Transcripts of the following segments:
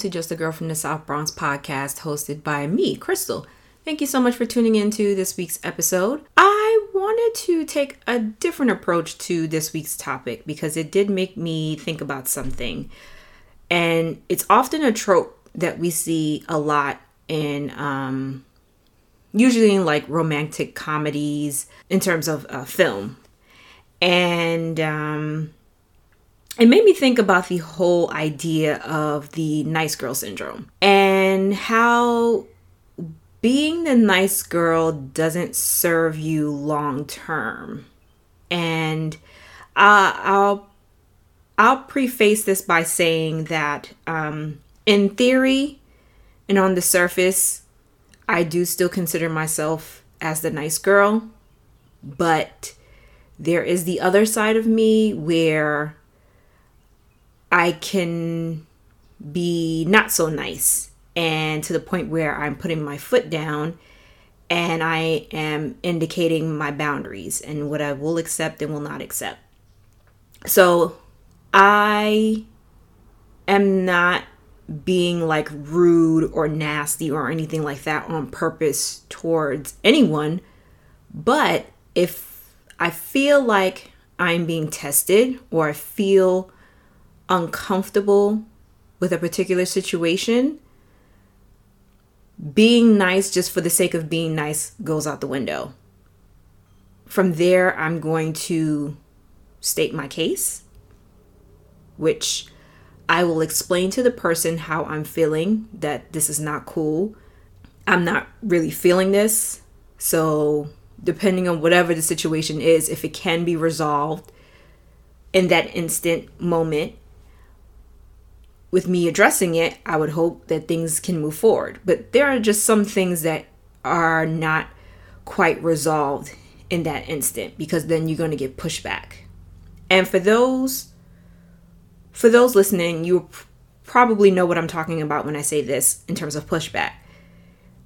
to Just a Girl from the South Bronx podcast, hosted by me, Crystal. Thank you so much for tuning in to this week's episode. I wanted to take a different approach to this week's topic because it did make me think about something. And it's often a trope that we see a lot in, usually in like romantic comedies in terms of film. And it made me think about the whole idea of the nice girl syndrome and how being the nice girl doesn't serve you long term. And I'll preface this by saying that in theory and on the surface, I do still consider myself as the nice girl, but there is the other side of me where I can be not so nice, and to the point where I'm putting my foot down and I am indicating my boundaries and what I will accept and will not accept. So I am not being like rude or nasty or anything like that on purpose towards anyone. But if I feel like I'm being tested or I feel uncomfortable with a particular situation, being nice just for the sake of being nice goes out the window. From there, I'm going to state my case, which I will explain to the person how I'm feeling, that this is not cool. I'm not really feeling this. So depending on whatever the situation is, if it can be resolved in that instant moment, with me addressing it, I would hope that things can move forward. But there are just some things that are not quite resolved in that instant, because then you're going to get pushback. And for those listening, you probably know what I'm talking about when I say this in terms of pushback.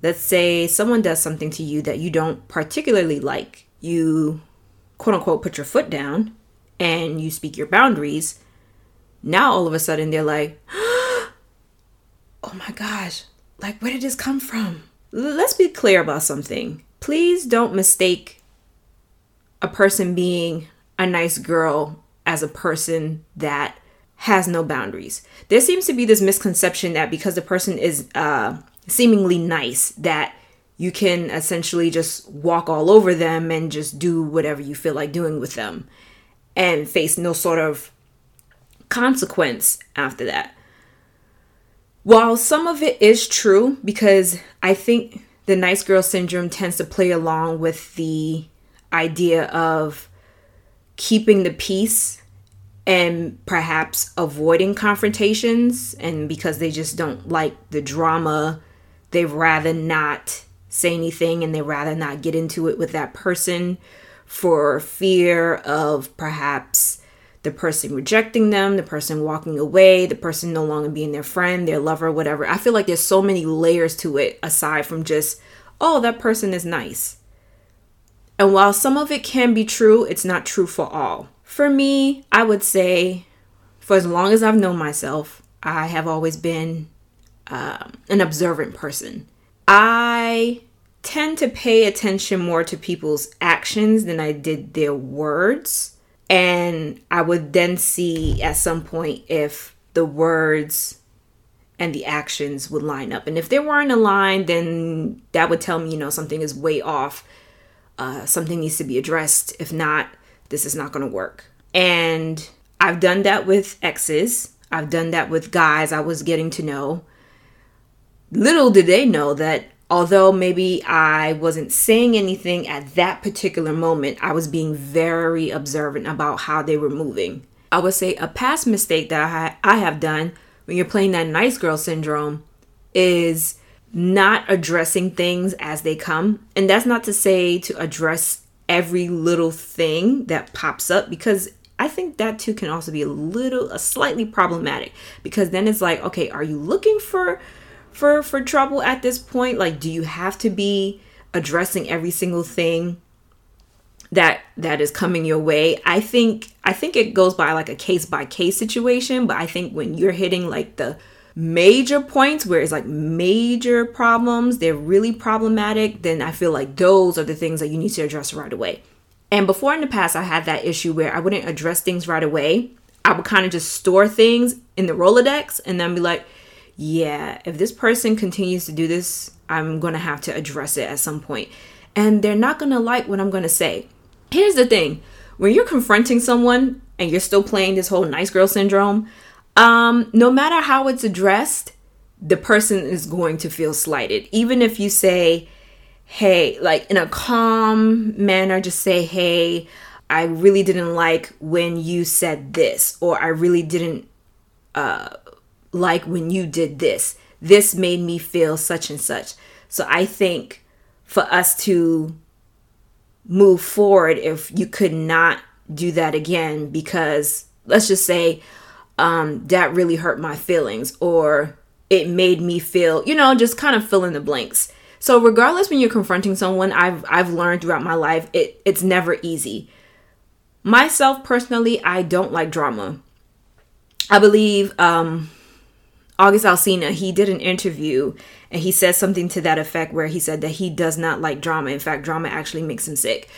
Let's say someone does something to you that you don't particularly like. You, quote unquote, put your foot down and you speak your boundaries. Now, all of a sudden, they're like, oh my gosh, like, where did this come from? Let's be clear about something. Please don't mistake a person being a nice girl as a person that has no boundaries. There seems to be this misconception that because the person is seemingly nice, that you can essentially just walk all over them and just do whatever you feel like doing with them and face no sort of consequence after that. While some of it is true, because I think the nice girl syndrome tends to play along with the idea of keeping the peace and perhaps avoiding confrontations, and because they just don't like the drama, they'd rather not say anything and they'd rather not get into it with that person for fear of perhaps the person rejecting them, the person walking away, the person no longer being their friend, their lover, whatever. I feel like there's so many layers to it aside from just, oh, that person is nice. And while some of it can be true, it's not true for all. For me, I would say for as long as I've known myself, I have always been an observant person. I tend to pay attention more to people's actions than I did their words. And I would then see at some point if the words and the actions would line up. And if they weren't aligned, then that would tell me, you know, something is way off. Something needs to be addressed. If not, this is not going to work. And I've done that with exes. I've done that with guys I was getting to know. Little did they know that although maybe I wasn't saying anything at that particular moment, I was being very observant about how they were moving. I would say a past mistake that I have done when you're playing that nice girl syndrome is not addressing things as they come. And that's not to say to address every little thing that pops up, because I think that too can also be slightly problematic, because then it's like, okay, are you looking for trouble at this point? Like, do you have to be addressing every single thing that is coming your way? I think it goes by like a case by case situation, but I think when you're hitting like the major points where it's like major problems, they're really problematic, then I feel like those are the things that you need to address right away. And before in the past, I had that issue where I wouldn't address things right away. I would kind of just store things in the Rolodex and then be like, yeah, if this person continues to do this, I'm going to have to address it at some point. And they're not going to like what I'm going to say. Here's the thing. When you're confronting someone and you're still playing this whole nice girl syndrome, no matter how it's addressed, the person is going to feel slighted. Even if you say, hey, like in a calm manner, just say, hey, I really didn't like when you said this, or I really didn't like when you did this. This made me feel such and such. So I think for us to move forward, if you could not do that again, because let's just say that really hurt my feelings, or it made me feel, you know, just kind of fill in the blanks. So regardless, when you're confronting someone, I've learned throughout my life, it's never easy. Myself personally, I don't like drama. I believe August Alcina, he did an interview and he said something to that effect where he said that he does not like drama. In fact, drama actually makes him sick.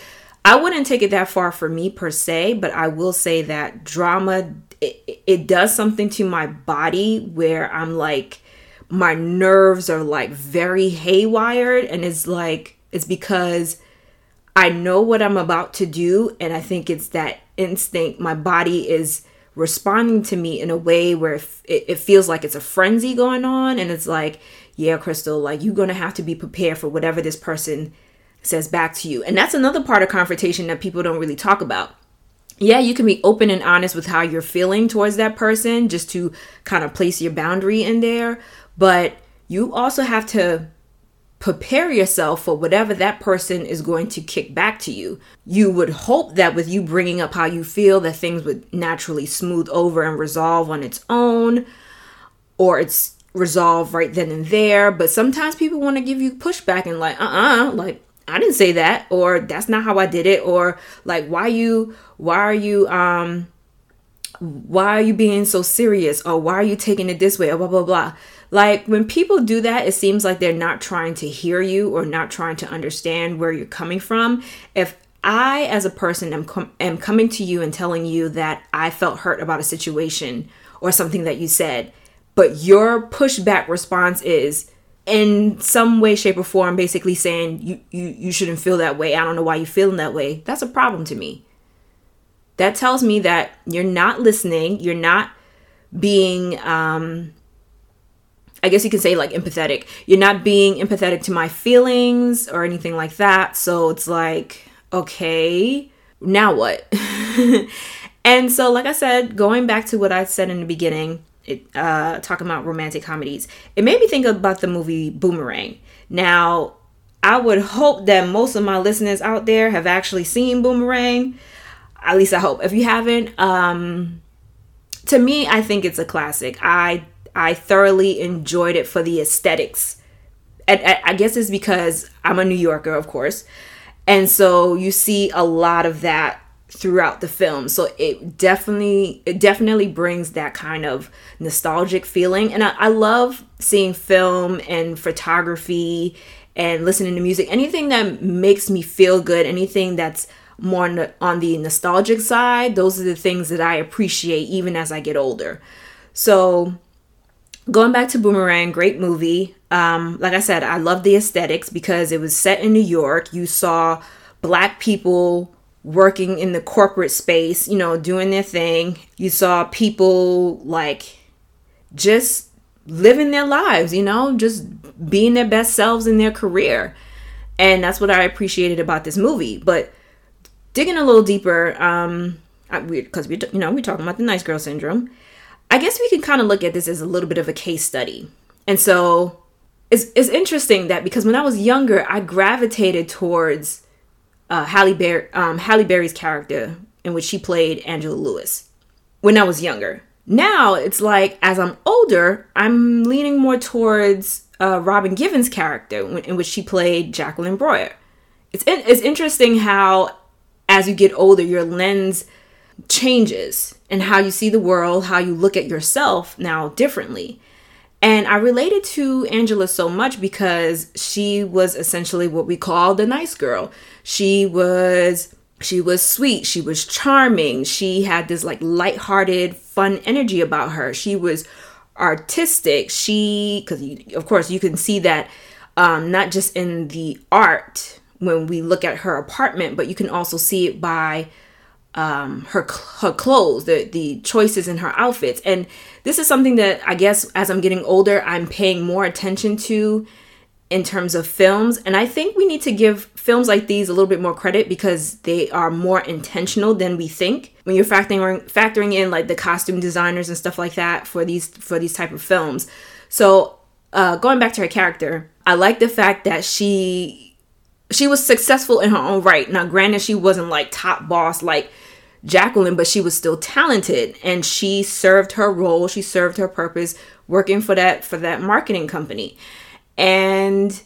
I wouldn't take it that far for me per se, but I will say that drama, it does something to my body where I'm like, my nerves are like very haywired, and it's like, it's because I know what I'm about to do, and I think it's that instinct. My body is responding to me in a way where it feels like it's a frenzy going on, and it's like, yeah, Crystal, like you're gonna have to be prepared for whatever this person says back to you. And that's another part of confrontation that people don't really talk about. Yeah, you can be open and honest with how you're feeling towards that person, just to kind of place your boundary in there, but you also have to prepare yourself for whatever that person is going to kick back to you. You would hope that with you bringing up how you feel, that things would naturally smooth over and resolve on its own, or it's resolved right then and there. But sometimes people want to give you pushback and like, like I didn't say that, or that's not how I did it, or like why are you being so serious, or why are you taking it this way, or blah blah blah. Like when people do that, it seems like they're not trying to hear you or not trying to understand where you're coming from. If I, as a person, am coming to you and telling you that I felt hurt about a situation or something that you said, but your pushback response is in some way, shape, or form basically saying you shouldn't feel that way. I don't know why you're feeling that way. That's a problem to me. That tells me that you're not listening. You're not being I guess you can say like empathetic. You're not being empathetic to my feelings or anything like that. So it's like, okay, now what? And so, like I said, going back to what I said in the beginning, talking about romantic comedies, it made me think about the movie Boomerang. Now, I would hope that most of my listeners out there have actually seen Boomerang. At least I hope. If you haven't, to me, I think it's a classic. I thoroughly enjoyed it for the aesthetics. And I guess it's because I'm a New Yorker, of course. And so you see a lot of that throughout the film. So it definitely brings that kind of nostalgic feeling. And I love seeing film and photography and listening to music. Anything that makes me feel good, anything that's more on the nostalgic side, those are the things that I appreciate even as I get older. So going back to Boomerang, great movie. Like I said, I love the aesthetics because it was set in New York. You saw Black people working in the corporate space, you know, doing their thing. You saw people like just living their lives, you know, just being their best selves in their career. And that's what I appreciated about this movie. But digging a little deeper, because we're talking about the nice girl syndrome, I guess we can kind of look at this as a little bit of a case study. And so it's interesting that because when I was younger, I gravitated towards Halle Berry's character, in which she played Angela Lewis when I was younger. Now it's like, as I'm older, I'm leaning more towards Robin Givens' character, in which she played Jacqueline Broyer. It's interesting how as you get older, your lens changes and how you see the world, how you look at yourself now differently. And I related to Angela so much because she was essentially what we call the nice girl. She was sweet. She was charming. She had this like lighthearted, fun energy about her. She was artistic. Because of course you can see that not just in the art when we look at her apartment, but you can also see it by her clothes, the choices in her outfits. And this is something that I guess as I'm getting older, I'm paying more attention to in terms of films. And I think we need to give films like these a little bit more credit because they are more intentional than we think. When you're factoring in like the costume designers and stuff like that for these type of films. So going back to her character, I like the fact that she was successful in her own right. Now, granted, she wasn't like top boss like Jacqueline, but she was still talented and she served her role. She served her purpose working for that marketing company. And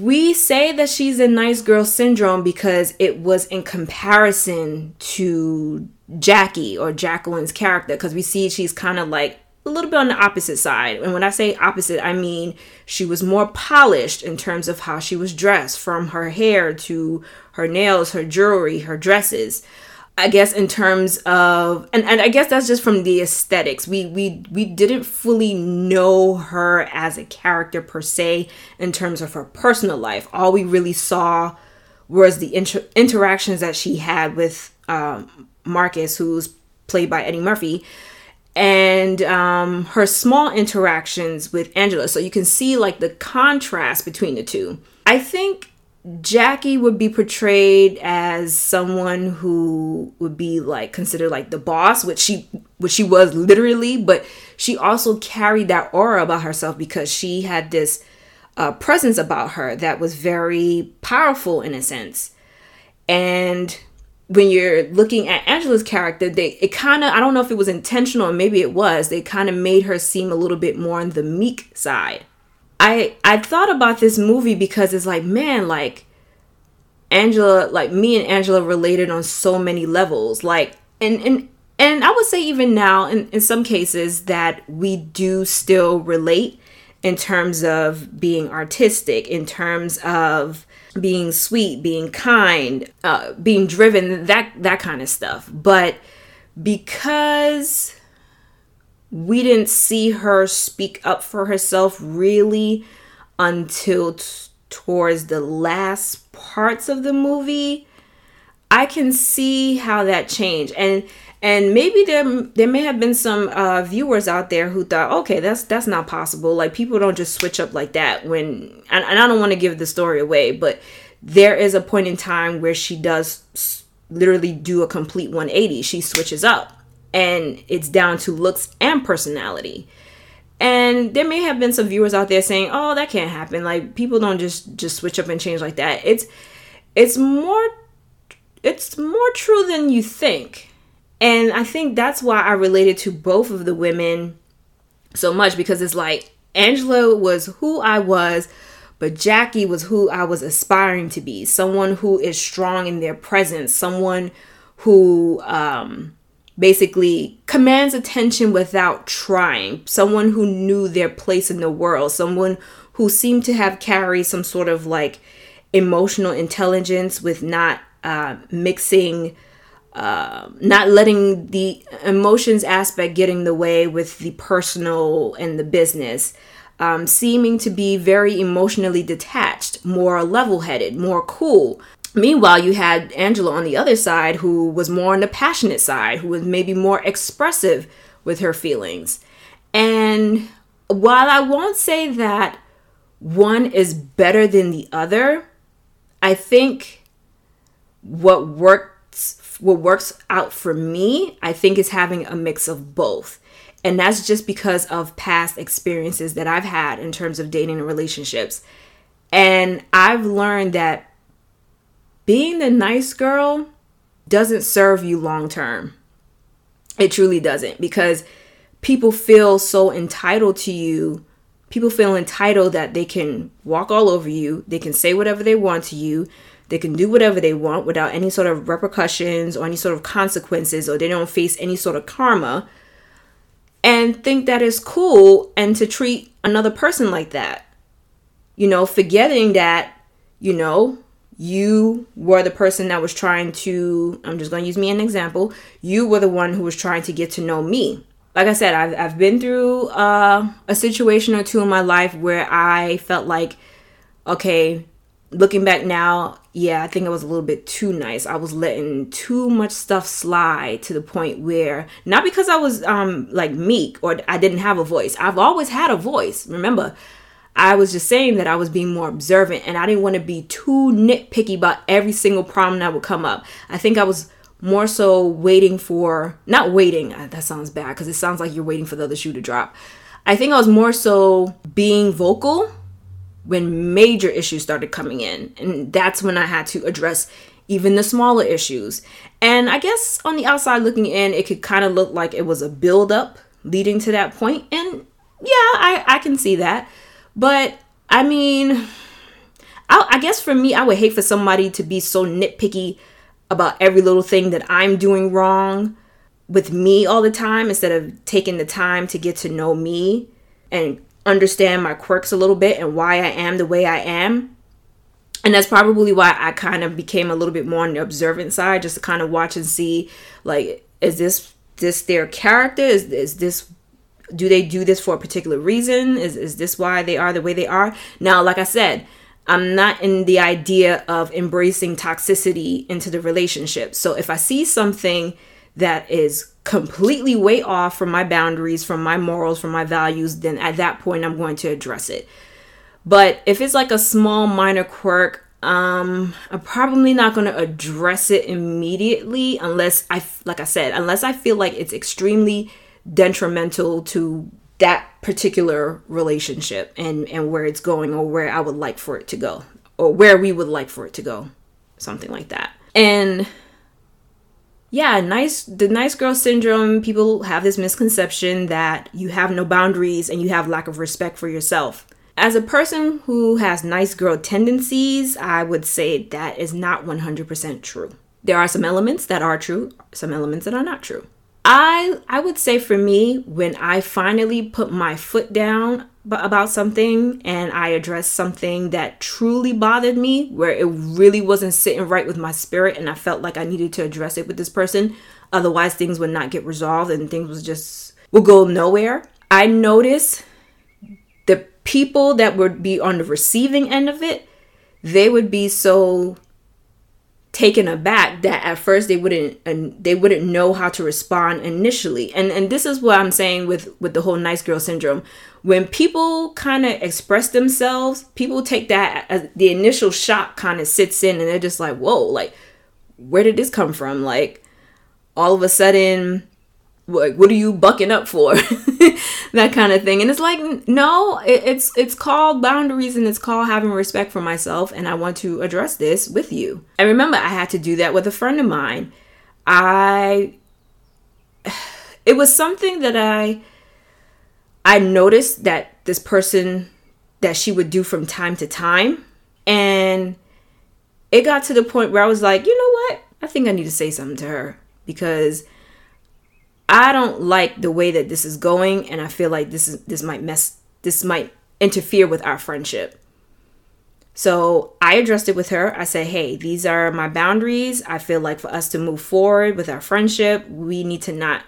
we say that she's in nice girl syndrome because it was in comparison to Jackie or Jacqueline's character, because we see she's kind of like a little bit on the opposite side. And when I say opposite, I mean she was more polished in terms of how she was dressed, from her hair to her nails, her jewelry, her dresses. I guess in terms of, and I guess that's just from the aesthetics. We didn't fully know her as a character per se in terms of her personal life. All we really saw was the interactions that she had with Marcus, who's played by Eddie Murphy, and her small interactions with Angela. So you can see like the contrast between the two. I think Jackie would be portrayed as someone who would be like considered like the boss, which she was literally, but she also carried that aura about herself because she had this presence about her that was very powerful in a sense. And when you're looking at Angela's character, I don't know if it was intentional, or maybe it was, they kind of made her seem a little bit more on the meek side. I thought about this movie because it's like, man, like Angela, like me and Angela related on so many levels. Like, and I would say even now in some cases that we do still relate in terms of being artistic, in terms of being sweet, being kind, being driven, that kind of stuff. But because we didn't see her speak up for herself really until towards the last parts of the movie, I can see how that changed. And maybe there may have been some viewers out there who thought, okay, that's not possible. Like, people don't just switch up like that when, and I don't want to give the story away, but there is a point in time where she does literally do a complete 180. She switches up. And it's down to looks and personality. And there may have been some viewers out there saying, oh, that can't happen. Like, people don't just switch up and change like that. It's more true than you think. And I think that's why I related to both of the women so much, because it's like Angela was who I was, but Jackie was who I was aspiring to be. Someone who is strong in their presence. Someone who basically commands attention without trying. Someone who knew their place in the world. Someone who seemed to have carried some sort of like emotional intelligence with not mixing, not letting the emotions aspect get in the way with the personal and the business. Seeming to be very emotionally detached, more level-headed, more cool. Meanwhile, you had Angela on the other side, who was more on the passionate side, who was maybe more expressive with her feelings. And while I won't say that one is better than the other, I think what works out for me, I think, is having a mix of both. And that's just because of past experiences that I've had in terms of dating and relationships. And I've learned that being the nice girl doesn't serve you long term. It truly doesn't, because people feel so entitled to you. People feel entitled that they can walk all over you. They can say whatever they want to you. They can do whatever they want without any sort of repercussions or any sort of consequences, or they don't face any sort of karma, and think that is cool, and to treat another person like that. You know, forgetting that, you know, you were the person that was trying to, I'm just going to use me as an example. You were the one who was trying to get to know me. Like I said, I've been through a situation or two in my life where I felt like, okay, looking back now, yeah, I think I was a little bit too nice. I was letting too much stuff slide to the point where, not because I was like meek or I didn't have a voice. I've always had a voice. Remember, I was just saying that I was being more observant and I didn't want to be too nitpicky about every single problem that would come up. I think I was more so not waiting, that sounds bad because it sounds like you're waiting for the other shoe to drop. I think I was more so being vocal when major issues started coming in. And that's when I had to address even the smaller issues. And I guess on the outside looking in, it could kind of look like it was a buildup leading to that point. And yeah, I can see that. But I mean, I guess for me, I would hate for somebody to be so nitpicky about every little thing that I'm doing wrong with me all the time, instead of taking the time to get to know me and understand my quirks a little bit and why I am the way I am. And that's probably why I kind of became a little bit more on the observant side, just to kind of watch and see, like, is this their character? Is this, do they do this for a particular reason? Is this why they are the way they are? Now, like I said, I'm not in the idea of embracing toxicity into the relationship. So if I see something that is completely way off from my boundaries, from my morals, from my values, then at that point I'm going to address it. But if it's like a small minor quirk, I'm probably not going to address it immediately unless I feel like it's extremely detrimental to that particular relationship and where it's going, or where I would like for it to go, or where we would like for it to go, something like that. And yeah, the nice girl syndrome, people have this misconception that you have no boundaries and you have lack of respect for yourself. As a person who has nice girl tendencies, I would say that is not 100% true. There are some elements that are true, some elements that are not true. I would say for me, when I finally put my foot down about something and I addressed something that truly bothered me, where it really wasn't sitting right with my spirit and I felt like I needed to address it with this person, otherwise things would not get resolved and things would go nowhere. I noticed the people that would be on the receiving end of it, they would be so taken aback that at first they wouldn't know how to respond initially. And this is what I'm saying with the whole nice girl syndrome. When people kind of express themselves, people take that as the initial shock kind of sits in and they're just like, whoa, like, where did this come from? Like, all of a sudden, what are you bucking up for? That kind of thing. And it's like, no, it's called boundaries and it's called having respect for myself. And I want to address this with you. I remember I had to do that with a friend of mine. It was something that I noticed that this person, that she would do from time to time. And it got to the point where I was like, you know what? I think I need to say something to her, because I don't like the way that this is going, and I feel like this might interfere with our friendship. So I addressed it with her. I said, hey, these are my boundaries. I feel like for us to move forward with our friendship, we need to not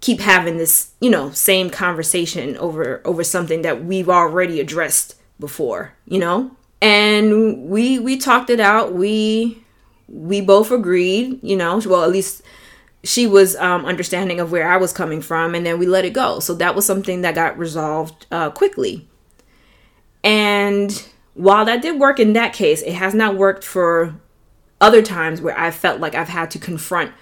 keep having this, you know, same conversation over something that we've already addressed before, you know? And we talked it out. We both agreed, you know, well, at least she was understanding of where I was coming from, and then we let it go. So that was something that got resolved quickly. And while that did work in that case, it has not worked for other times where I felt like I've had to confront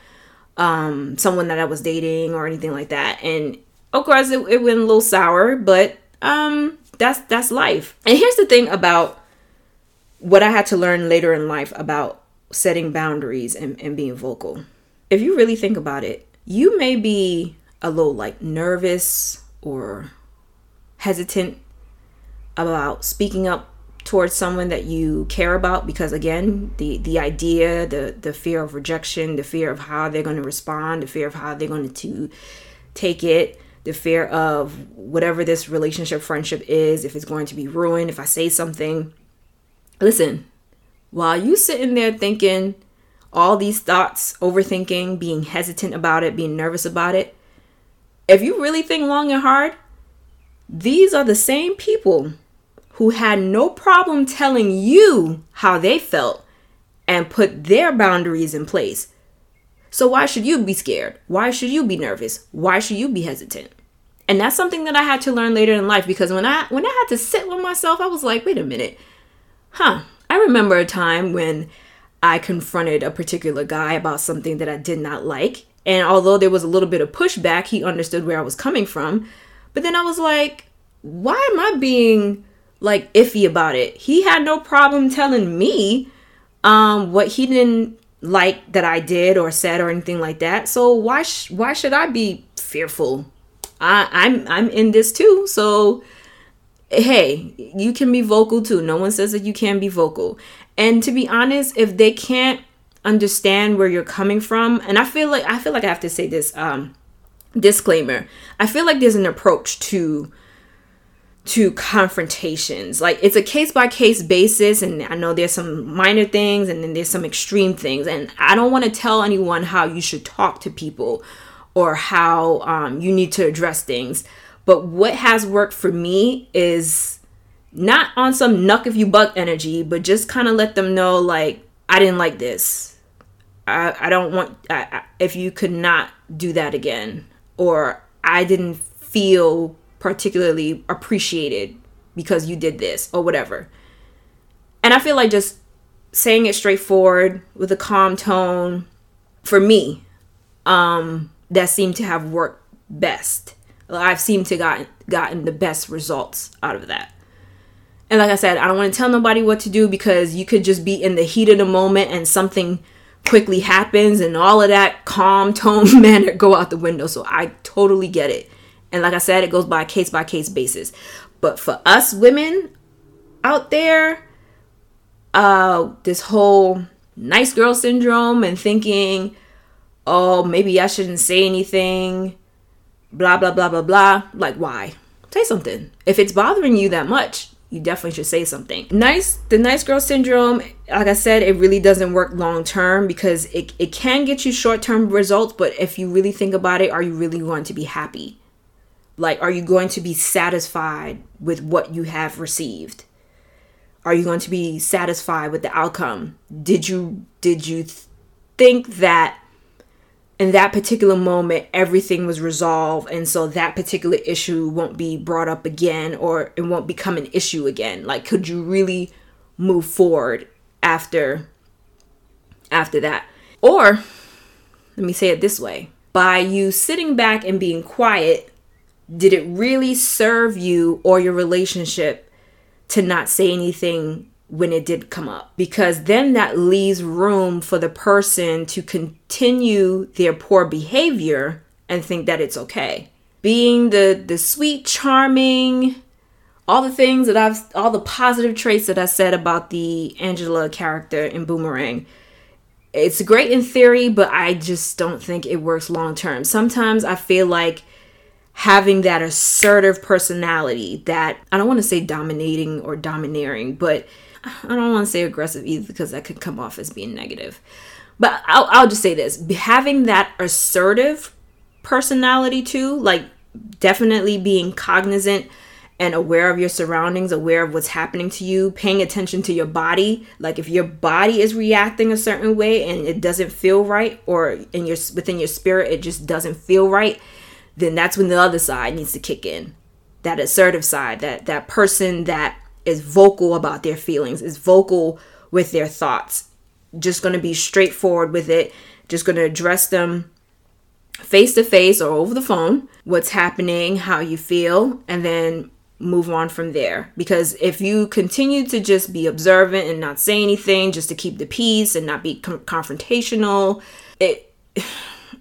someone that I was dating or anything like that. And of course, it went a little sour, but that's life. And here's the thing about what I had to learn later in life about setting boundaries and being vocal. If you really think about it, you may be a little like nervous or hesitant about speaking up towards someone that you care about, because again, the idea, the fear of rejection, the fear of how they're going to respond, the fear of how they're going to take it, the fear of whatever this relationship, friendship is, if it's going to be ruined, if I say something. Listen, while you sitting there thinking all these thoughts, overthinking, being hesitant about it, being nervous about it, if you really think long and hard, these are the same people who had no problem telling you how they felt and put their boundaries in place. So why should you be scared? Why should you be nervous? Why should you be hesitant? And that's something that I had to learn later in life, because when I had to sit with myself, I was like, wait a minute. I remember a time when I confronted a particular guy about something that I did not like. And although there was a little bit of pushback, he understood where I was coming from. But then I was like, why am I being like iffy about it? He had no problem telling me what he didn't like that I did or said or anything like that. So why should I be fearful? I'm in this too. So hey, you can be vocal too. No one says that you can't be vocal. And to be honest, if they can't understand where you're coming from, and I feel like I have to say this disclaimer. I feel like there's an approach to confrontations. Like, it's a case-by-case basis, and I know there's some minor things and then there's some extreme things, and I don't want to tell anyone how you should talk to people or how you need to address things. But what has worked for me is not on some knuck if you buck energy, but just kind of let them know, like, I didn't like this. I don't want, if you could not do that again, or I didn't feel particularly appreciated because you did this, or whatever. And I feel like just saying it straightforward with a calm tone, for me, that seemed to have worked best. I've seemed to gotten the best results out of that. And like I said, I don't want to tell nobody what to do, because you could just be in the heat of the moment and something quickly happens, and all of that calm tone manner go out the window. So I totally get it. And like I said, it goes by a case-by-case basis. But for us women out there, this whole nice girl syndrome and thinking, oh, maybe I shouldn't say anything, blah, blah, blah, blah, blah. Like, why? Say something. If it's bothering you that much, you definitely should say something. The nice girl syndrome, like I said, it really doesn't work long-term, because it can get you short-term results. But if you really think about it, are you really going to be happy? Like, are you going to be satisfied with what you have received? Are you going to be satisfied with the outcome? Did you think that in that particular moment, everything was resolved, and so that particular issue won't be brought up again, or it won't become an issue again? Like, could you really move forward after that? Or, let me say it this way. By you sitting back and being quiet, did it really serve you or your relationship to not say anything when it did come up? Because then that leaves room for the person to continue their poor behavior and think that it's okay. Being the sweet, charming, all the positive traits that I said about the Angela character in Boomerang. It's great in theory, but I just don't think it works long term. Sometimes I feel like having that assertive personality, that I don't want to say dominating or domineering, but I don't want to say aggressive either, because that could come off as being negative. But I'll just say this, having that assertive personality too, like definitely being cognizant and aware of your surroundings, aware of what's happening to you, paying attention to your body. Like, if your body is reacting a certain way and it doesn't feel right, or within your spirit it just doesn't feel right, then that's when the other side needs to kick in. That assertive side, that person that is vocal about their feelings, is vocal with their thoughts, just going to be straightforward with it, just going to address them face to face or over the phone, what's happening, how you feel, and then move on from there. Because if you continue to just be observant and not say anything, just to keep the peace and not be confrontational,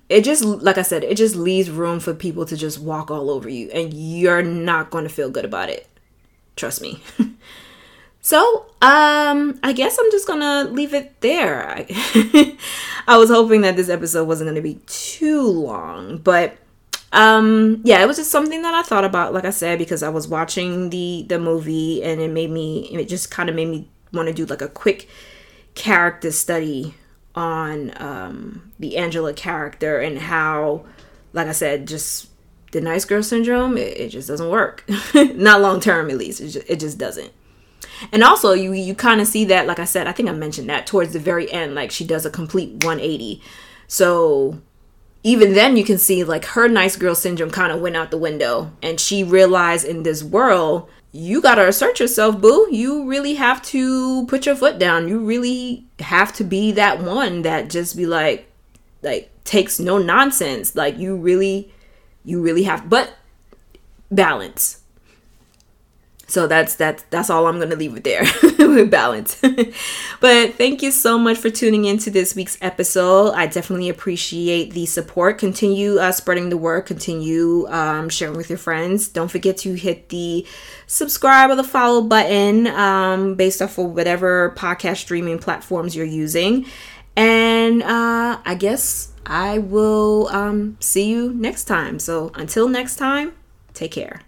It just, like I said, it just leaves room for people to just walk all over you, and you're not going to feel good about it. Trust me. So, I guess I'm just going to leave it there. I was hoping that this episode wasn't going to be too long, but Yeah, it was just something that I thought about, like I said, because I was watching the movie, and it just kind of made me want to do like a quick character study on the Angela character and how, like I said, just the nice girl syndrome, it just doesn't work. Not long term, at least. It just doesn't. And also you kind of see that, like I said, I think I mentioned that towards the very end, like she does a complete 180. So even then you can see like her nice girl syndrome kind of went out the window, and she realized in this world, you got to assert yourself, boo. You really have to put your foot down. You really have to be that one that just be like takes no nonsense. Like you really have, but balance. So that's all I'm going to leave it there with balance. But thank you so much for tuning in to this week's episode. I definitely appreciate the support. Continue spreading the word. Continue sharing with your friends. Don't forget to hit the subscribe or the follow button based off of whatever podcast streaming platforms you're using. And I guess I will see you next time. So until next time, take care.